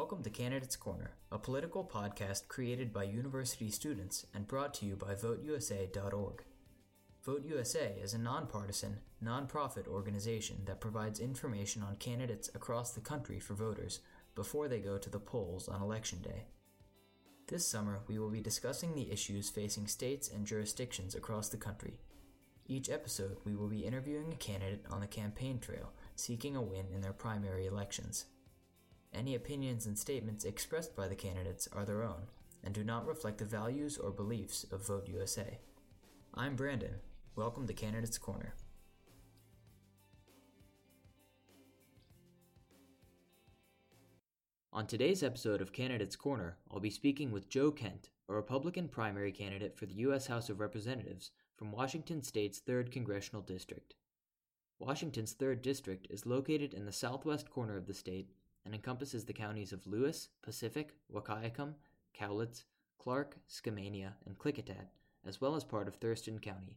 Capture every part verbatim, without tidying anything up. Welcome to Candidates Corner, a political podcast created by university students and brought to you by vote U S A dot org. VoteUSA is a nonpartisan, nonprofit organization that provides information on candidates across the country for voters before they go to the polls on Election Day. This summer, we will be discussing the issues facing states and jurisdictions across the country. Each episode, we will be interviewing a candidate on the campaign trail seeking a win in their primary elections. Any opinions and statements expressed by the candidates are their own and do not reflect the values or beliefs of VoteUSA. I'm Brandon. Welcome to Candidates Corner. On today's episode of Candidates Corner, I'll be speaking with Joe Kent, a Republican primary candidate for the U S House of Representatives from Washington State's third Congressional District. Washington's third District is located in the southwest corner of the state and encompasses the counties of Lewis, Pacific, Wakayakum, Cowlitz, Clark, Skamania, and Klickitat, as well as part of Thurston County.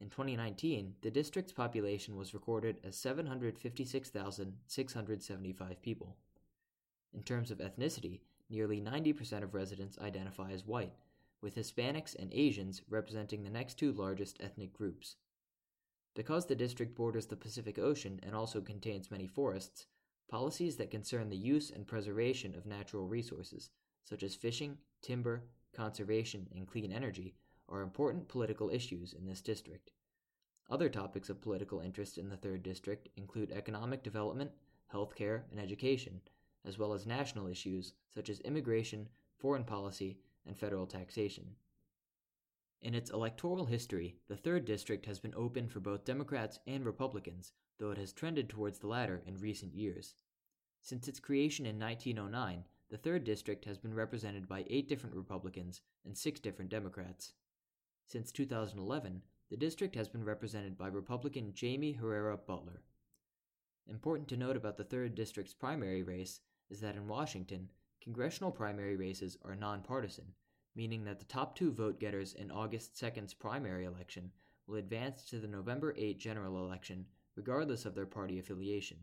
In twenty nineteen, the district's population was recorded as seven hundred fifty-six thousand six hundred seventy-five people. In terms of ethnicity, nearly ninety percent of residents identify as white, with Hispanics and Asians representing the next two largest ethnic groups. Because the district borders the Pacific Ocean and also contains many forests, policies that concern the use and preservation of natural resources, such as fishing, timber, conservation, and clean energy, are important political issues in this district. Other topics of political interest in the third District include economic development, healthcare, and education, as well as national issues such as immigration, foreign policy, and federal taxation. In its electoral history, the third District has been open for both Democrats and Republicans, though it has trended towards the latter in recent years. Since its creation in nineteen oh nine, the third District has been represented by eight different Republicans and six different Democrats. Since two thousand eleven, the district has been represented by Republican Jamie Herrera Beutler. Important to note about the third District's primary race is that in Washington, congressional primary races are nonpartisan, meaning that the top two vote-getters in August second's primary election will advance to the November eighth general election regardless of their party affiliation.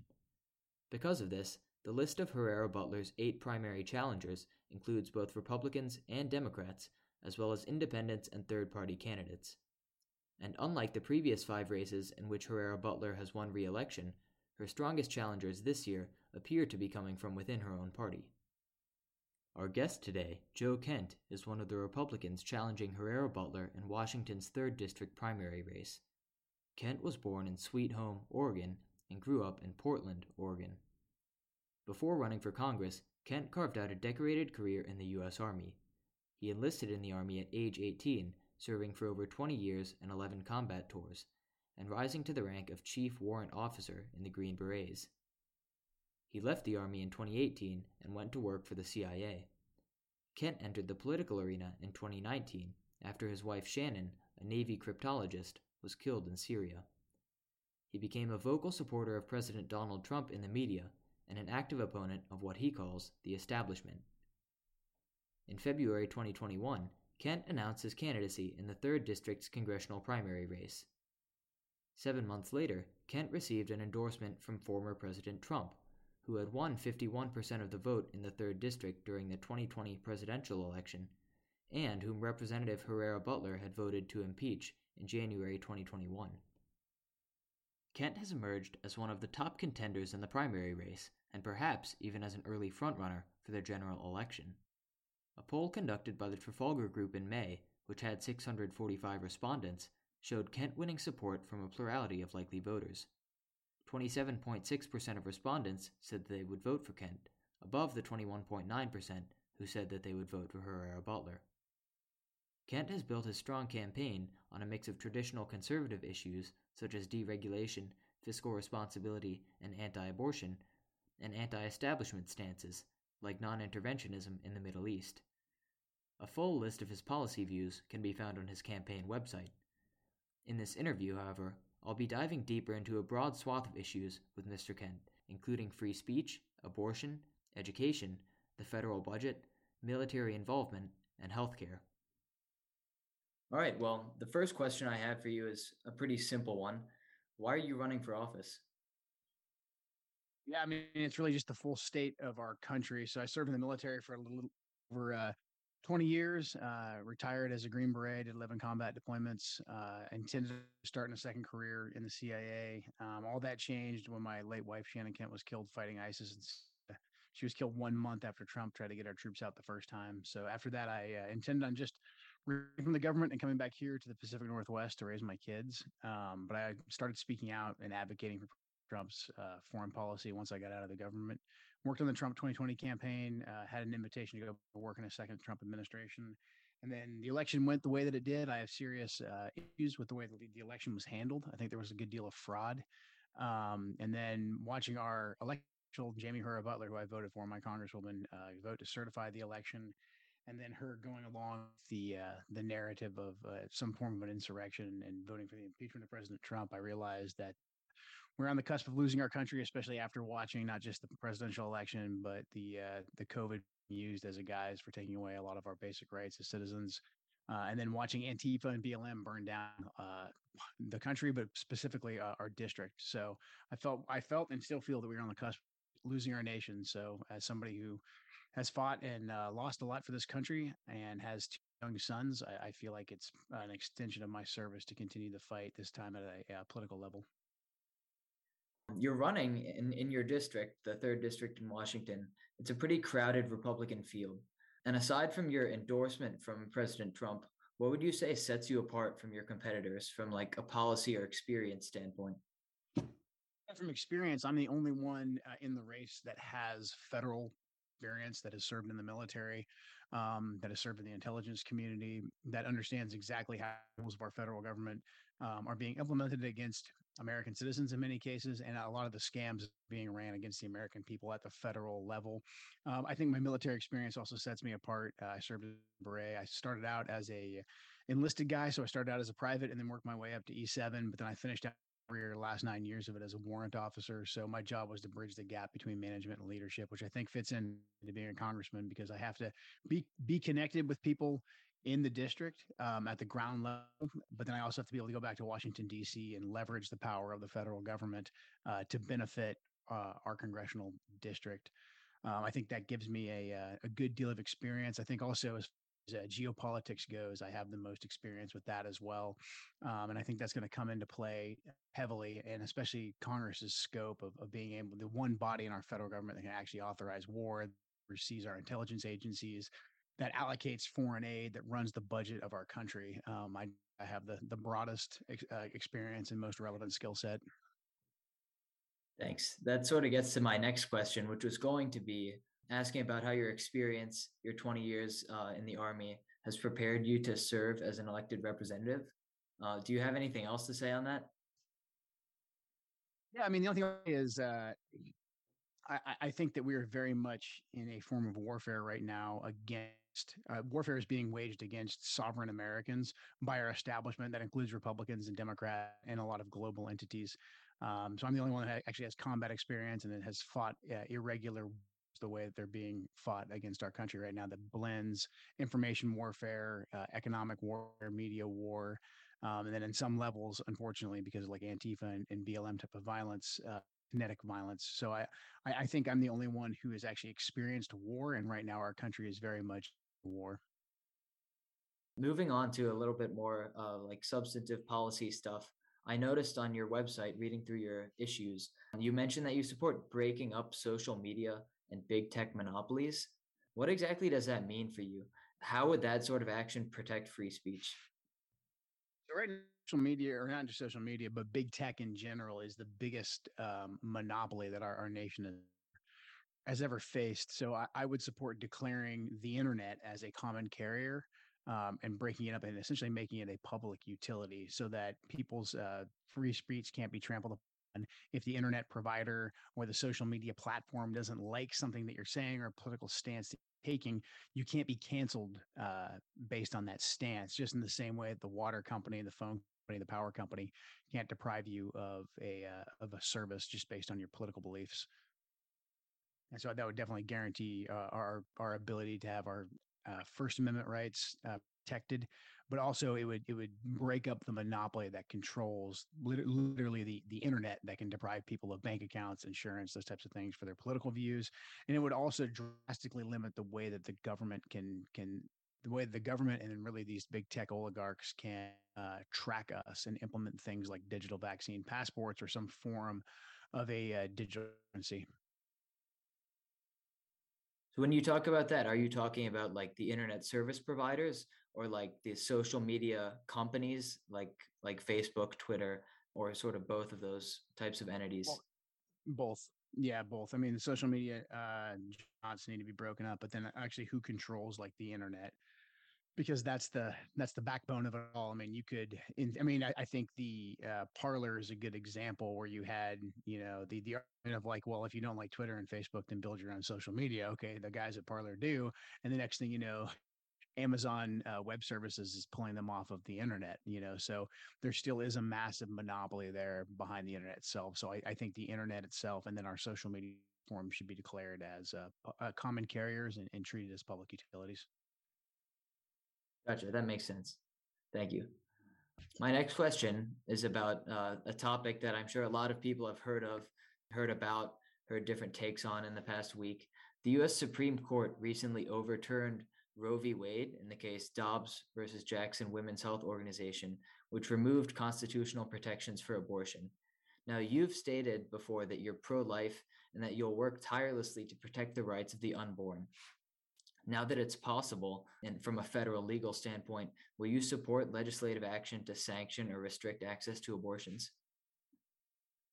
Because of this, the list of Herrera Beutler's eight primary challengers includes both Republicans and Democrats, as well as independents and third-party candidates. And unlike the previous five races in which Herrera Beutler has won re-election, her strongest challengers this year appear to be coming from within her own party. Our guest today, Joe Kent, is one of the Republicans challenging Herrera Beutler in Washington's third District primary race. Kent was born in Sweet Home, Oregon, and grew up in Portland, Oregon. Before running for Congress, Kent carved out a decorated career in the U S Army. He enlisted in the Army at age eighteen, serving for over twenty years and eleven combat tours, and rising to the rank of Chief Warrant Officer in the Green Berets. He left the Army in twenty eighteen and went to work for the C I A. Kent entered the political arena in twenty nineteen after his wife Shannon, a Navy cryptologist, was killed in Syria. He became a vocal supporter of President Donald Trump in the media and an active opponent of what he calls the establishment. In February twenty twenty-one, Kent announced his candidacy in the third District's congressional primary race. Seven months later, Kent received an endorsement from former President Trump, who had won fifty-one percent of the vote in the third District during the twenty twenty presidential election, and whom Representative Herrera Beutler had voted to impeach in January twenty twenty-one. Kent has emerged as one of the top contenders in the primary race, and perhaps even as an early frontrunner for the general election. A poll conducted by the Trafalgar Group in May, which had six hundred forty-five respondents, showed Kent winning support from a plurality of likely voters. twenty-seven point six percent of respondents said that they would vote for Kent, above the twenty-one point nine percent who said that they would vote for Herrera Beutler. Kent has built his strong campaign on a mix of traditional conservative issues such as deregulation, fiscal responsibility, and anti-abortion, and anti-establishment stances, like non-interventionism in the Middle East. A full list of his policy views can be found on his campaign website. In this interview, however, I'll be diving deeper into a broad swath of issues with Mister Kent, including free speech, abortion, education, the federal budget, military involvement, and healthcare. All right, well, the first question I have for you is a pretty simple one. Why are you running for office? Yeah, I mean, it's really just the full state of our country. So I served in the military for a little over uh, twenty years, uh, retired as a Green Beret, did eleven combat deployments, uh, intended to start in a second career in the C I A. Um, all that changed when my late wife, Shannon Kent, was killed fighting ISIS in Syria. She was killed one month after Trump tried to get our troops out the first time. So after that, I uh, intended on just from the government and coming back here to the Pacific Northwest to raise my kids. Um, but I started speaking out and advocating for Trump's uh, foreign policy once I got out of the government. Worked on the Trump twenty twenty campaign, uh, had an invitation to go work in a second Trump administration. And then the election went the way that it did. I have serious uh, issues with the way that the election was handled. I think there was a good deal of fraud. Um, and then watching our election, Jamie Herrera Beutler, who I voted for, my congresswoman, uh, vote to certify the election. And then her going along with the uh, the narrative of uh, some form of an insurrection and voting for the impeachment of President Trump, I realized that we're on the cusp of losing our country, especially after watching not just the presidential election, but the uh, the COVID used as a guise for taking away a lot of our basic rights as citizens. Uh, and then watching Antifa and B L M burn down uh, the country, but specifically uh, our district. So I felt I felt and still feel that we were on the cusp of losing our nation. So as somebody who has fought and uh, lost a lot for this country and has two young sons, I, I feel like it's an extension of my service to continue the fight, this time at a, a political level. You're running in, in your district, the third district in Washington. It's a pretty crowded Republican field. And aside from your endorsement from President Trump, what would you say sets you apart from your competitors from like a policy or experience standpoint? From experience, I'm the only one uh, in the race that has federal experience, that has served in the military, um, that has served in the intelligence community, that understands exactly how the rules of our federal government um, are being implemented against American citizens in many cases, and a lot of the scams being ran against the American people at the federal level. Um, I think my military experience also sets me apart. Uh, I served in the Beret. I started out as a enlisted guy, so I started out as a private and then worked my way up to E seven, but then I finished out career, last nine years of it as a warrant officer. So my job was to bridge the gap between management and leadership, which I think fits into being a congressman because I have to be be connected with people in the district um, at the ground level, but then I also have to be able to go back to Washington, D C and leverage the power of the federal government uh, to benefit uh, our congressional district. Um, I think that gives me a, a good deal of experience. I think also as Uh, geopolitics goes, I have the most experience with that as well. Um, and I think that's going to come into play heavily, and especially Congress's scope of, of being able, the one body in our federal government that can actually authorize war, oversees our intelligence agencies, that allocates foreign aid, that runs the budget of our country. Um, I, I have the, the broadest ex- uh, experience and most relevant skill set. Thanks. That sort of gets to my next question, which was going to be asking about how your experience, your twenty years uh, in the Army, has prepared you to serve as an elected representative. Uh, do you have anything else to say on that? Yeah, I mean, the only thing is uh, I, I think that we are very much in a form of warfare right now against, uh, warfare is being waged against sovereign Americans by our establishment that includes Republicans and Democrats and a lot of global entities. Um, so I'm the only one that actually has combat experience and that has fought uh, irregular the way that they're being fought against our country right now that blends information warfare, uh, economic warfare, media war. Um, and then in some levels, unfortunately, because of like Antifa and, and B L M type of violence, uh, kinetic violence. So I, I think I'm the only one who has actually experienced war. And right now our country is very much war. Moving on to a little bit more uh, like substantive policy stuff. I noticed on your website, reading through your issues, you mentioned that you support breaking up social media and big tech monopolies. What exactly does that mean for you? How would that sort of action protect free speech? So right now, social media, or not just social media, but big tech in general is the biggest um, monopoly that our, our nation has ever faced. So I, I would support declaring the internet as a common carrier um, and breaking it up and essentially making it a public utility so that people's uh, free speech can't be trampled upon. And if the internet provider or the social media platform doesn't like something that you're saying or a political stance that you're taking, you can't be canceled uh, based on that stance, just in the same way that the water company, the phone company, the power company can't deprive you of a uh, of a service just based on your political beliefs. And so that would definitely guarantee uh, our, our ability to have our uh, First Amendment rights uh, protected, but also it would it would break up the monopoly that controls lit- literally the, the internet, that can deprive people of bank accounts, insurance, those types of things for their political views. And it would also drastically limit the way that the government can can the way the government and then really these big tech oligarchs can uh, track us and implement things like digital vaccine passports or some form of a uh, digital currency. So when you talk about that, are you talking about like the internet service providers or like the social media companies like like Facebook, Twitter, or sort of both of those types of entities? Both. Yeah, both. I mean, the social media uh, giants need to be broken up, but then actually who controls like the internet? Because that's the that's the backbone of it all. I mean, you could. In, I mean, I, I think the uh, parlor is a good example where you had, you know, the the argument of like, well, if you don't like Twitter and Facebook, then build your own social media. Okay, the guys at Parler do, and the next thing you know, Amazon uh, Web Services is pulling them off of the internet. You know, so there still is a massive monopoly there behind the internet itself. So I, I think the internet itself and then our social media form should be declared as uh, uh, common carriers and, and treated as public utilities. Gotcha. That makes sense. Thank you. My next question is about uh, a topic that I'm sure a lot of people have heard of, heard about, heard different takes on in the past week. The U S Supreme Court recently overturned Roe v. Wade in the case Dobbs versus Jackson Women's Health Organization, which removed constitutional protections for abortion. Now, you've stated before that you're pro-life and that you'll work tirelessly to protect the rights of the unborn. Now that it's possible, and from a federal legal standpoint, will you support legislative action to sanction or restrict access to abortions?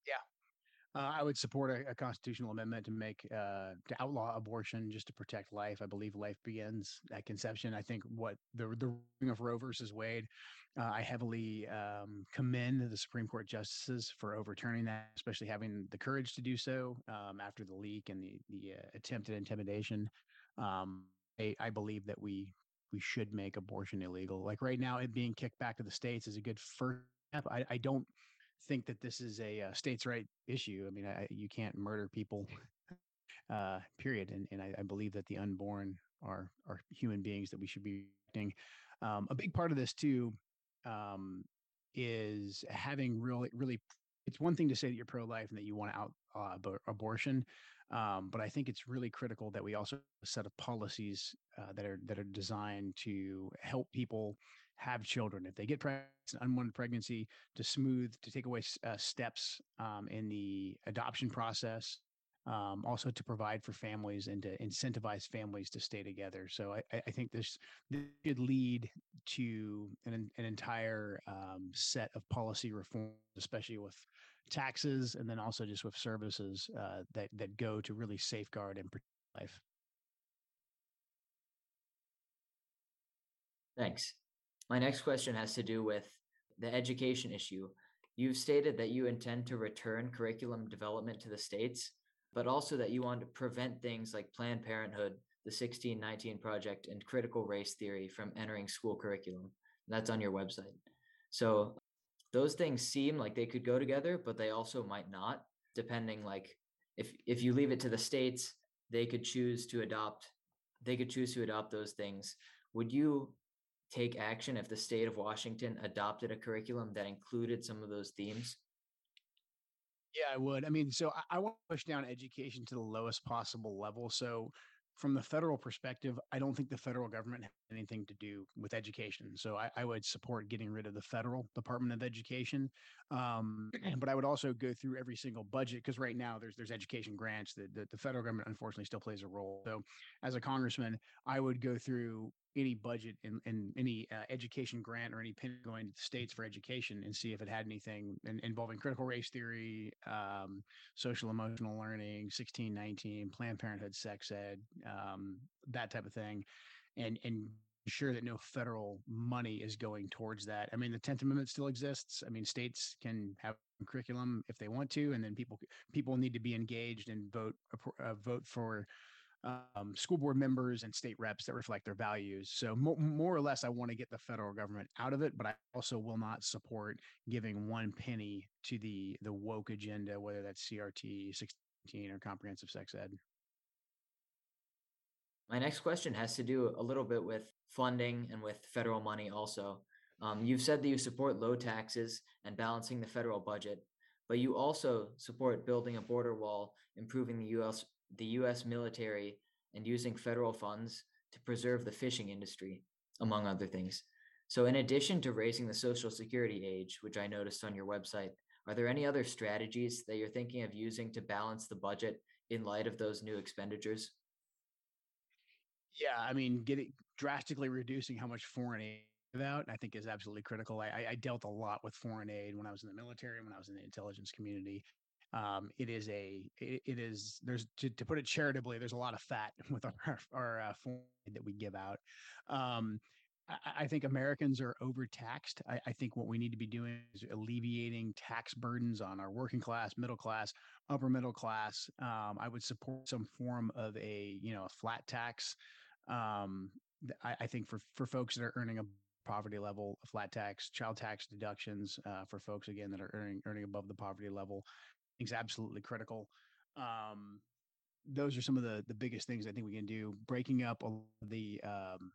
Yeah, uh, I would support a, a constitutional amendment to make uh, to outlaw abortion just to protect life. I believe life begins at conception. I think what the the ruling of Roe versus Wade, uh, I heavily um, commend the Supreme Court justices for overturning that, especially having the courage to do so um, after the leak and the the uh, attempted intimidation. Um, I, I believe that we we should make abortion illegal. Like right now, it being kicked back to the states is a good first step. I, I don't think that this is a uh, states' right issue. I mean, I, you can't murder people, uh, period. And and I, I believe that the unborn are are human beings that we should be protecting. Um, a big part of this too um, is having really really. It's one thing to say that you're pro-life and that you want to outlaw uh, abortion, um, but I think it's really critical that we also have a set of policies uh, that are that are designed to help people have children if they get pregnant, an unwanted pregnancy, to smooth, to take away uh, steps um, in the adoption process, um, also to provide for families and to incentivize families to stay together. So I, I think this, this could lead to an, an entire um, set of policy reforms, especially with taxes and then also just with services uh, that, that go to really safeguard and protect life. Thanks. My next question has to do with the education issue. You've stated that you intend to return curriculum development to the states, but also that you want to prevent things like Planned Parenthood, the sixteen nineteen Project, and critical race theory from entering school curriculum. That's on your website. So those things seem like they could go together, but they also might not, depending like if if you leave it to the states, they could choose to adopt, they could choose to adopt those things. Would you take action if the state of Washington adopted a curriculum that included some of those themes? Yeah, I would. I mean, so I, I want to push down education to the lowest possible level. So from the federal perspective, I don't think the federal government has anything to do with education. So I, I would support getting rid of the federal Department of Education. Um, but I would also go through every single budget, because right now there's there's education grants that, that the federal government unfortunately still plays a role. So as a congressman, I would go through any budget and, and any uh, education grant or any penny going to the states for education and see if it had anything in, involving critical race theory, um, social emotional learning, sixteen nineteen, Planned Parenthood, sex ed, um, that type of thing, and and ensure that no federal money is going towards that. I mean, the tenth Amendment still exists. I mean, states can have curriculum if they want to, and then people people need to be engaged and vote uh, vote for Um, school board members and state reps that reflect their values. So mo- more or less, I want to get the federal government out of it, but I also will not support giving one penny to the the woke agenda, whether that's C R T, sixteen, or comprehensive sex ed. My next question has to do a little bit with funding and with federal money also. Um, you've said that you support low taxes and balancing the federal budget, but you also support building a border wall, improving the U S the U S military, and using federal funds to preserve the fishing industry, among other things. So in addition to raising the Social Security age, which I noticed on your website, are there any other strategies that you're thinking of using to balance the budget in light of those new expenditures? Yeah, I mean, getting drastically reducing how much foreign aid out, I think is absolutely critical. I, I dealt a lot with foreign aid when I was in the military, when I was in the intelligence community. Um, it is a, it, it is, there's, to, to put it charitably, there's a lot of fat with our, our uh, foreign aid that we give out. Um, I think Americans are overtaxed. I, I think what we need to be doing is alleviating tax burdens on our working class, middle class, upper middle class. Um, I would support some form of a, you know, a flat tax. Um, I, I think for, for folks that are earning above poverty level, a flat tax, child tax deductions uh, for folks, again, that are earning earning above the poverty level is absolutely critical. Um, those are some of the, the biggest things I think we can do. Breaking up the... Um,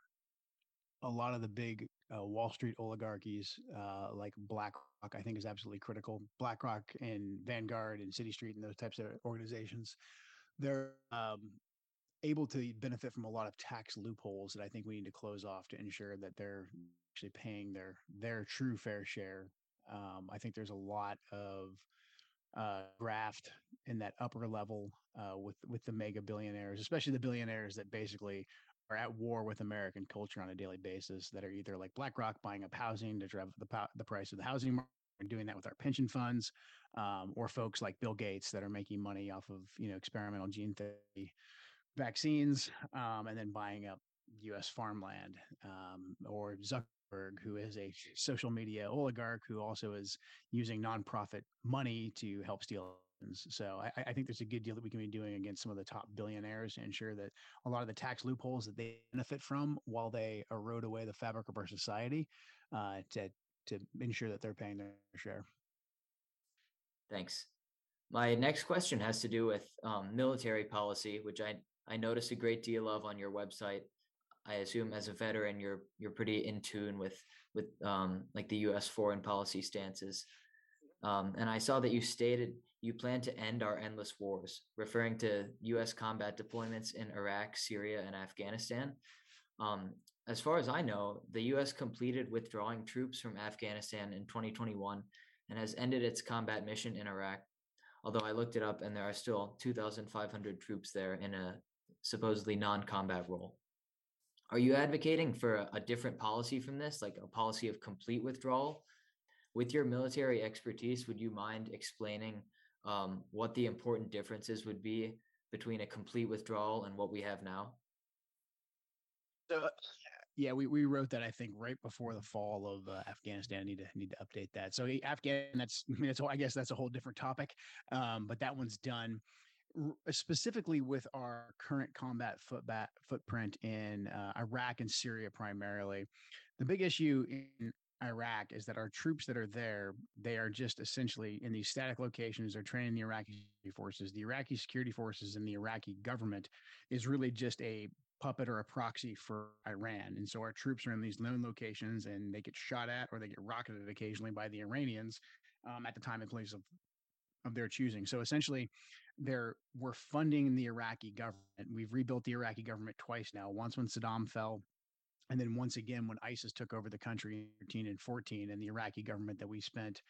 A lot of the big uh, Wall Street oligarchies uh, like BlackRock, I think, is absolutely critical. BlackRock and Vanguard and City Street and those types of organizations, they're um, able to benefit from a lot of tax loopholes that I think we need to close off to ensure that they're actually paying their their true fair share. Um, I think there's a lot of uh, graft in that upper level uh, with, with the mega billionaires, especially the billionaires that basically are at war with American culture on a daily basis, that are either like BlackRock buying up housing to drive the po- the price of the housing market and doing that with our pension funds, um, or folks like Bill Gates that are making money off of, you know, experimental gene therapy vaccines um, and then buying up U S farmland, um, or Zuckerberg, who is a social media oligarch who also is using nonprofit money to help steal. So I, I think there's a good deal that we can be doing against some of the top billionaires to ensure that a lot of the tax loopholes that they benefit from, while they erode away the fabric of our society, uh, to to ensure that they're paying their share. Thanks. My next question has to do with um, military policy, which I, I noticed a great deal of on your website. I assume as a veteran, you're you're pretty in tune with with um, like the U S foreign policy stances. Um, and I saw that you stated you plan to end our endless wars, referring to U S combat deployments in Iraq, Syria, and Afghanistan. Um, as far as I know, the U S completed withdrawing troops from Afghanistan in twenty twenty-one and has ended its combat mission in Iraq, although I looked it up and there are still two thousand five hundred troops there in a supposedly non-combat role. Are you advocating for a, a different policy from this, like a policy of complete withdrawal? With your military expertise, would you mind explaining um, what the important differences would be between a complete withdrawal and what we have now? So, yeah, we, we wrote that, I think, right before the fall of uh, Afghanistan. I need to need to update that. So Afghan, that's, that's I guess that's a whole different topic, um, but that one's done. Specifically with our current combat footbat, footprint in uh, Iraq and Syria primarily, the big issue in Iraq is that our troops that are there, they are just essentially in these static locations. They're training the Iraqi forces. The Iraqi security forces and the Iraqi government is really just a puppet or a proxy for Iran. And so our troops are in these lone locations and they get shot at or they get rocketed occasionally by the Iranians um, at the time and place of of their choosing. So essentially, they're, we're funding the Iraqi government. We've rebuilt the Iraqi government twice now, once when Saddam fell, and then once again, when ISIS took over the country in thirteen and fourteen, and the Iraqi government that we spent,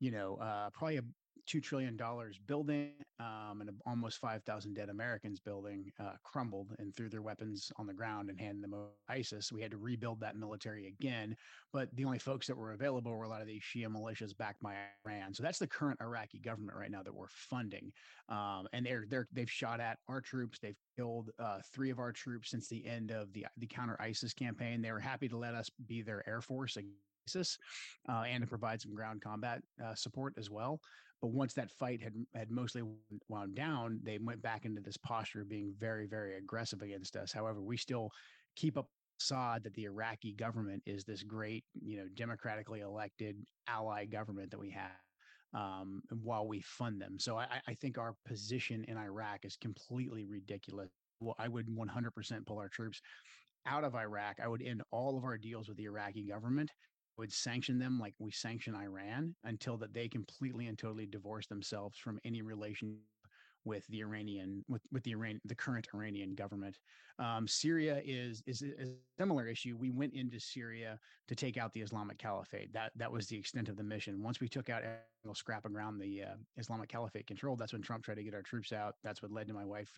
you know, uh, probably a two trillion dollars building um, and almost five thousand dead Americans building uh, crumbled and threw their weapons on the ground and handed them over to ISIS. We had to rebuild that military again. But the only folks that were available were a lot of these Shia militias backed by Iran. So that's the current Iraqi government right now that we're funding. Um, and they're, they're, they've shot at our troops. They've killed uh, three of our troops since the end of the, the counter-ISIS campaign. They were happy to let us be their air force against ISIS uh, and to provide some ground combat uh, support as well. But once that fight had had mostly wound down, they went back into this posture of being very, very aggressive against us. However, we still keep up the facade that the Iraqi government is this great, you know, democratically elected ally government that we have um, while we fund them. So I, I think our position in Iraq is completely ridiculous. well, I would one hundred percent pull our troops out of Iraq. I would end all of our deals with the Iraqi government. I would sanction them like we sanction Iran until that they completely and totally divorce themselves from any relation with the Iranian, with, with the Iran, the current Iranian government. Um, Syria is, is a similar issue. We went into Syria to take out the Islamic Caliphate. That that was the extent of the mission. Once we took out every single scrap of ground the uh, Islamic Caliphate controlled, that's when Trump tried to get our troops out. That's what led to my wife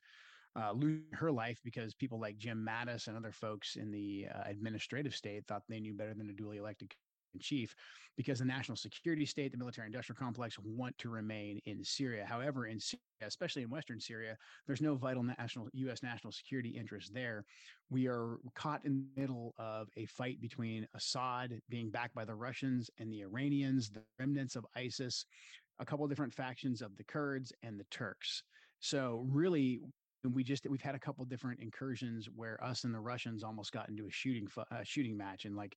uh, losing her life, because people like Jim Mattis and other folks in the uh, administrative state thought they knew better than a duly elected in chief, because the national security state, the military industrial complex, want to remain in Syria. However, in Syria, especially in Western Syria, there's no vital national U S national security interest there. We are caught in the middle of a fight between Assad being backed by the Russians and the Iranians, the remnants of ISIS, a couple of different factions of the Kurds and the Turks. So really, And we just we've had a couple of different incursions where us and the Russians almost got into a shooting uh, shooting match. And like,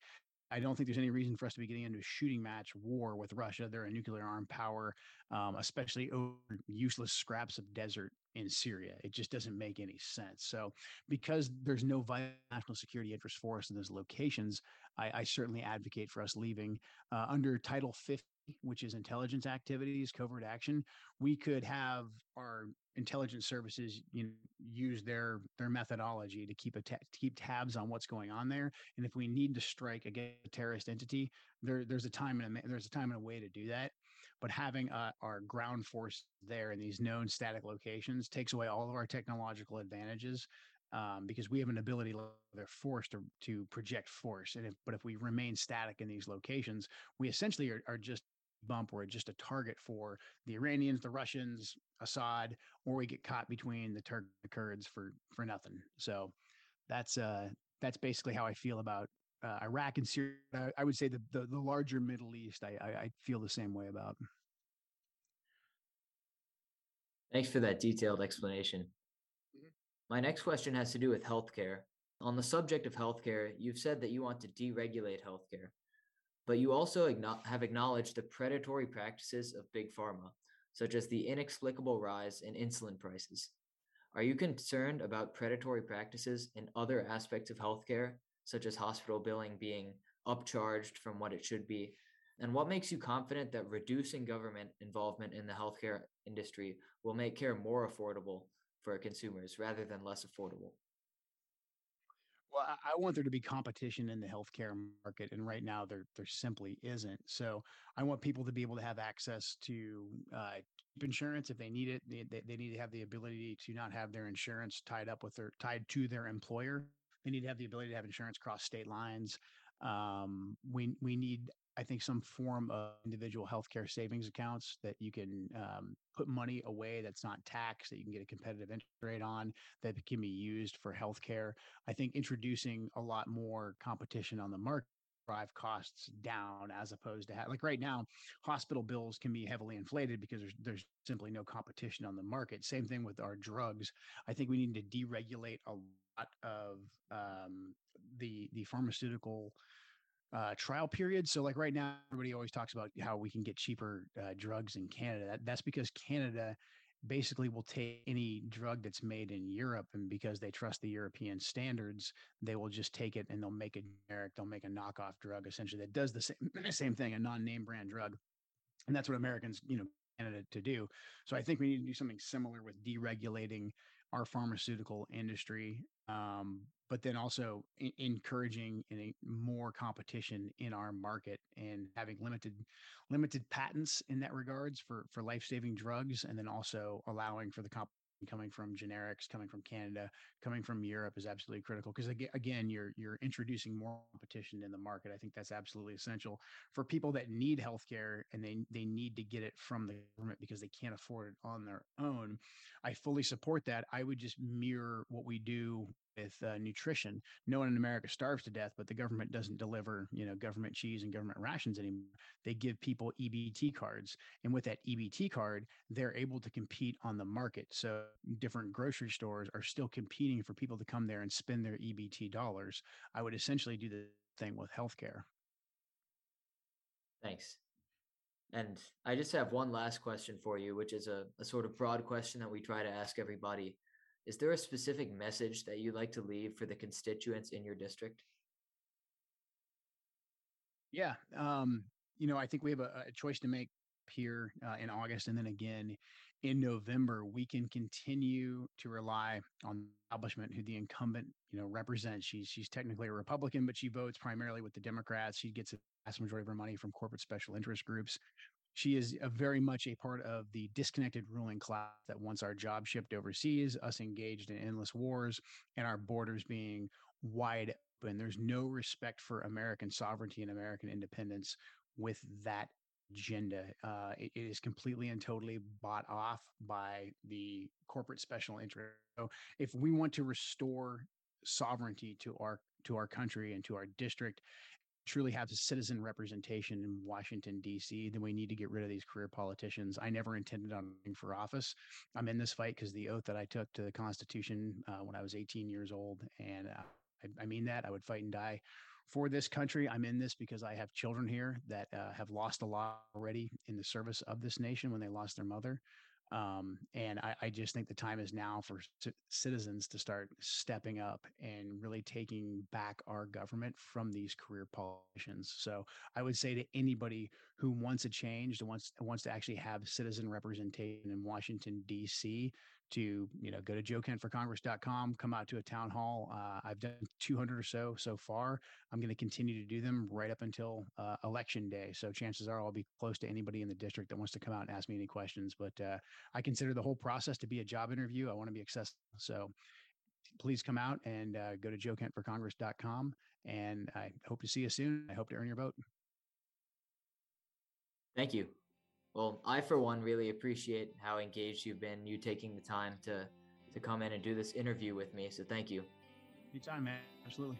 I don't think there's any reason for us to be getting into a shooting match war with Russia. They're a nuclear armed power, um, especially over useless scraps of desert in Syria. It just doesn't make any sense. So because there's no vital national security interest for us in those locations, I, I certainly advocate for us leaving. Uh, under Title fifty, which is intelligence activities, covert action, we could have our intelligence services, you know, use their their methodology to keep a ta- keep tabs on what's going on there. And if we need to strike against a terrorist entity, there there's a time and a, there's a time and a way to do that. But having uh, our ground force there in these known static locations takes away all of our technological advantages, um, because we have an ability to their force to to project force. And if, but if we remain static in these locations, we essentially are, are just bump or just a target for the Iranians, the Russians, Assad, or we get caught between the Turks and the Kurds for for nothing. So that's uh that's basically how I feel about uh, Iraq and Syria. I, I would say the, the the larger Middle East, I, I I feel the same way about. Thanks for that detailed explanation. Mm-hmm. My next question has to do with healthcare. On the subject of healthcare, you've said that you want to deregulate healthcare, but you also have acknowledged the predatory practices of big pharma, such as the inexplicable rise in insulin prices. Are you concerned about predatory practices in other aspects of healthcare, such as hospital billing being upcharged from what it should be? And what makes you confident that reducing government involvement in the healthcare industry will make care more affordable for consumers rather than less affordable? Well, I want there to be competition in the healthcare market, and right now there there simply isn't. So I want people to be able to have access to uh, insurance if they need it. They, they need to have the ability to not have their insurance tied up with their tied to their employer. They need to have the ability to have insurance cross state lines. Um, we we need, I think, some form of individual healthcare savings accounts that you can um, put money away that's not taxed, that you can get a competitive interest rate on, that can be used for healthcare. I think introducing a lot more competition on the market drive costs down, as opposed to ha- like right now, hospital bills can be heavily inflated because there's, there's simply no competition on the market. Same thing with our drugs. I think we need to deregulate a lot of um, the the pharmaceutical Uh, trial period. So like right now, everybody always talks about how we can get cheaper uh, drugs in Canada. That, that's because Canada basically will take any drug that's made in Europe, and because they trust the European standards, they will just take it and they'll make a generic, they'll make a knockoff drug essentially that does the same, same thing, a non-name brand drug. And that's what Americans, you know, Canada to do. So I think we need to do something similar with deregulating our pharmaceutical industry. Um, but then also in- encouraging in more competition in our market, and having limited limited patents in that regards for, for life-saving drugs, and then also allowing for the competition coming from generics, coming from Canada, coming from Europe is absolutely critical, because again, you're you're introducing more competition in the market. I think that's absolutely essential for people that need healthcare, and they they need to get it from the government because they can't afford it on their own. I fully support that. I would just mirror what we do with uh, nutrition. No one in America starves to death, but the government doesn't deliver, you know, government cheese and government rations anymore. They give people E B T cards. And with that E B T card, they're able to compete on the market. So different grocery stores are still competing for people to come there and spend their E B T dollars. I would essentially do the thing with healthcare. Thanks. And I just have one last question for you, which is a, a sort of broad question that we try to ask everybody. Is there a specific message that you'd like to leave for the constituents in your district? Yeah. Um, you know, I think we have a, a choice to make here uh, in August. And then again, in November, we can continue to rely on the establishment who the incumbent, you know, represents. She's, she's technically a Republican, but she votes primarily with the Democrats. She gets a vast majority of her money from corporate special interest groups. She is a very much a part of the disconnected ruling class that wants our job shipped overseas, us engaged in endless wars, and our borders being wide open. There's no respect for American sovereignty and American independence with that agenda. Uh, it, it is completely and totally bought off by the corporate special interest. So if we want to restore sovereignty to our to our country and to our district, truly have citizen representation in Washington, D C, then we need to get rid of these career politicians. I never intended on running for office. I'm in this fight because the oath that I took to the Constitution uh, when I was eighteen years old, and uh, I, I mean that, I would fight and die for this country. I'm in this because I have children here that uh, have lost a lot already in the service of this nation when they lost their mother. Um, and I, I just think the time is now for c- citizens to start stepping up and really taking back our government from these career politicians. So I would say to anybody who wants a change, wants wants to actually have citizen representation in Washington, D C, to, you know, go to joe kent for congress dot com, come out to a town hall. Uh, I've done two hundred or so so far. I'm going to continue to do them right up until uh, election day. So chances are I'll be close to anybody in the district that wants to come out and ask me any questions. But uh, I consider the whole process to be a job interview. I want to be accessible. So please come out and uh, go to joe kent for congress dot com. And I hope to see you soon. I hope to earn your vote. Thank you. Well, I, for one, really appreciate how engaged you've been, you taking the time to, to come in and do this interview with me. So thank you. Anytime, man. Absolutely.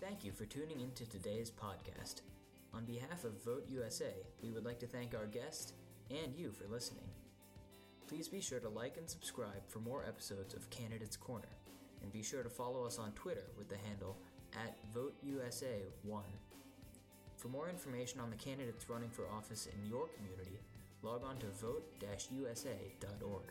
Thank you for tuning into today's podcast. On behalf of Vote U S A, we would like to thank our guest and you for listening. Please be sure to like and subscribe for more episodes of Candidates Corner, and be sure to follow us on Twitter with the handle at Vote U S A one. For more information on the candidates running for office in your community, log on to vote dash U S A dot org.